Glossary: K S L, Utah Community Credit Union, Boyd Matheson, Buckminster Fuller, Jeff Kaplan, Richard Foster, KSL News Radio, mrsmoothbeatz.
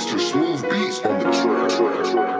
Mr. Smooth Beats on the track.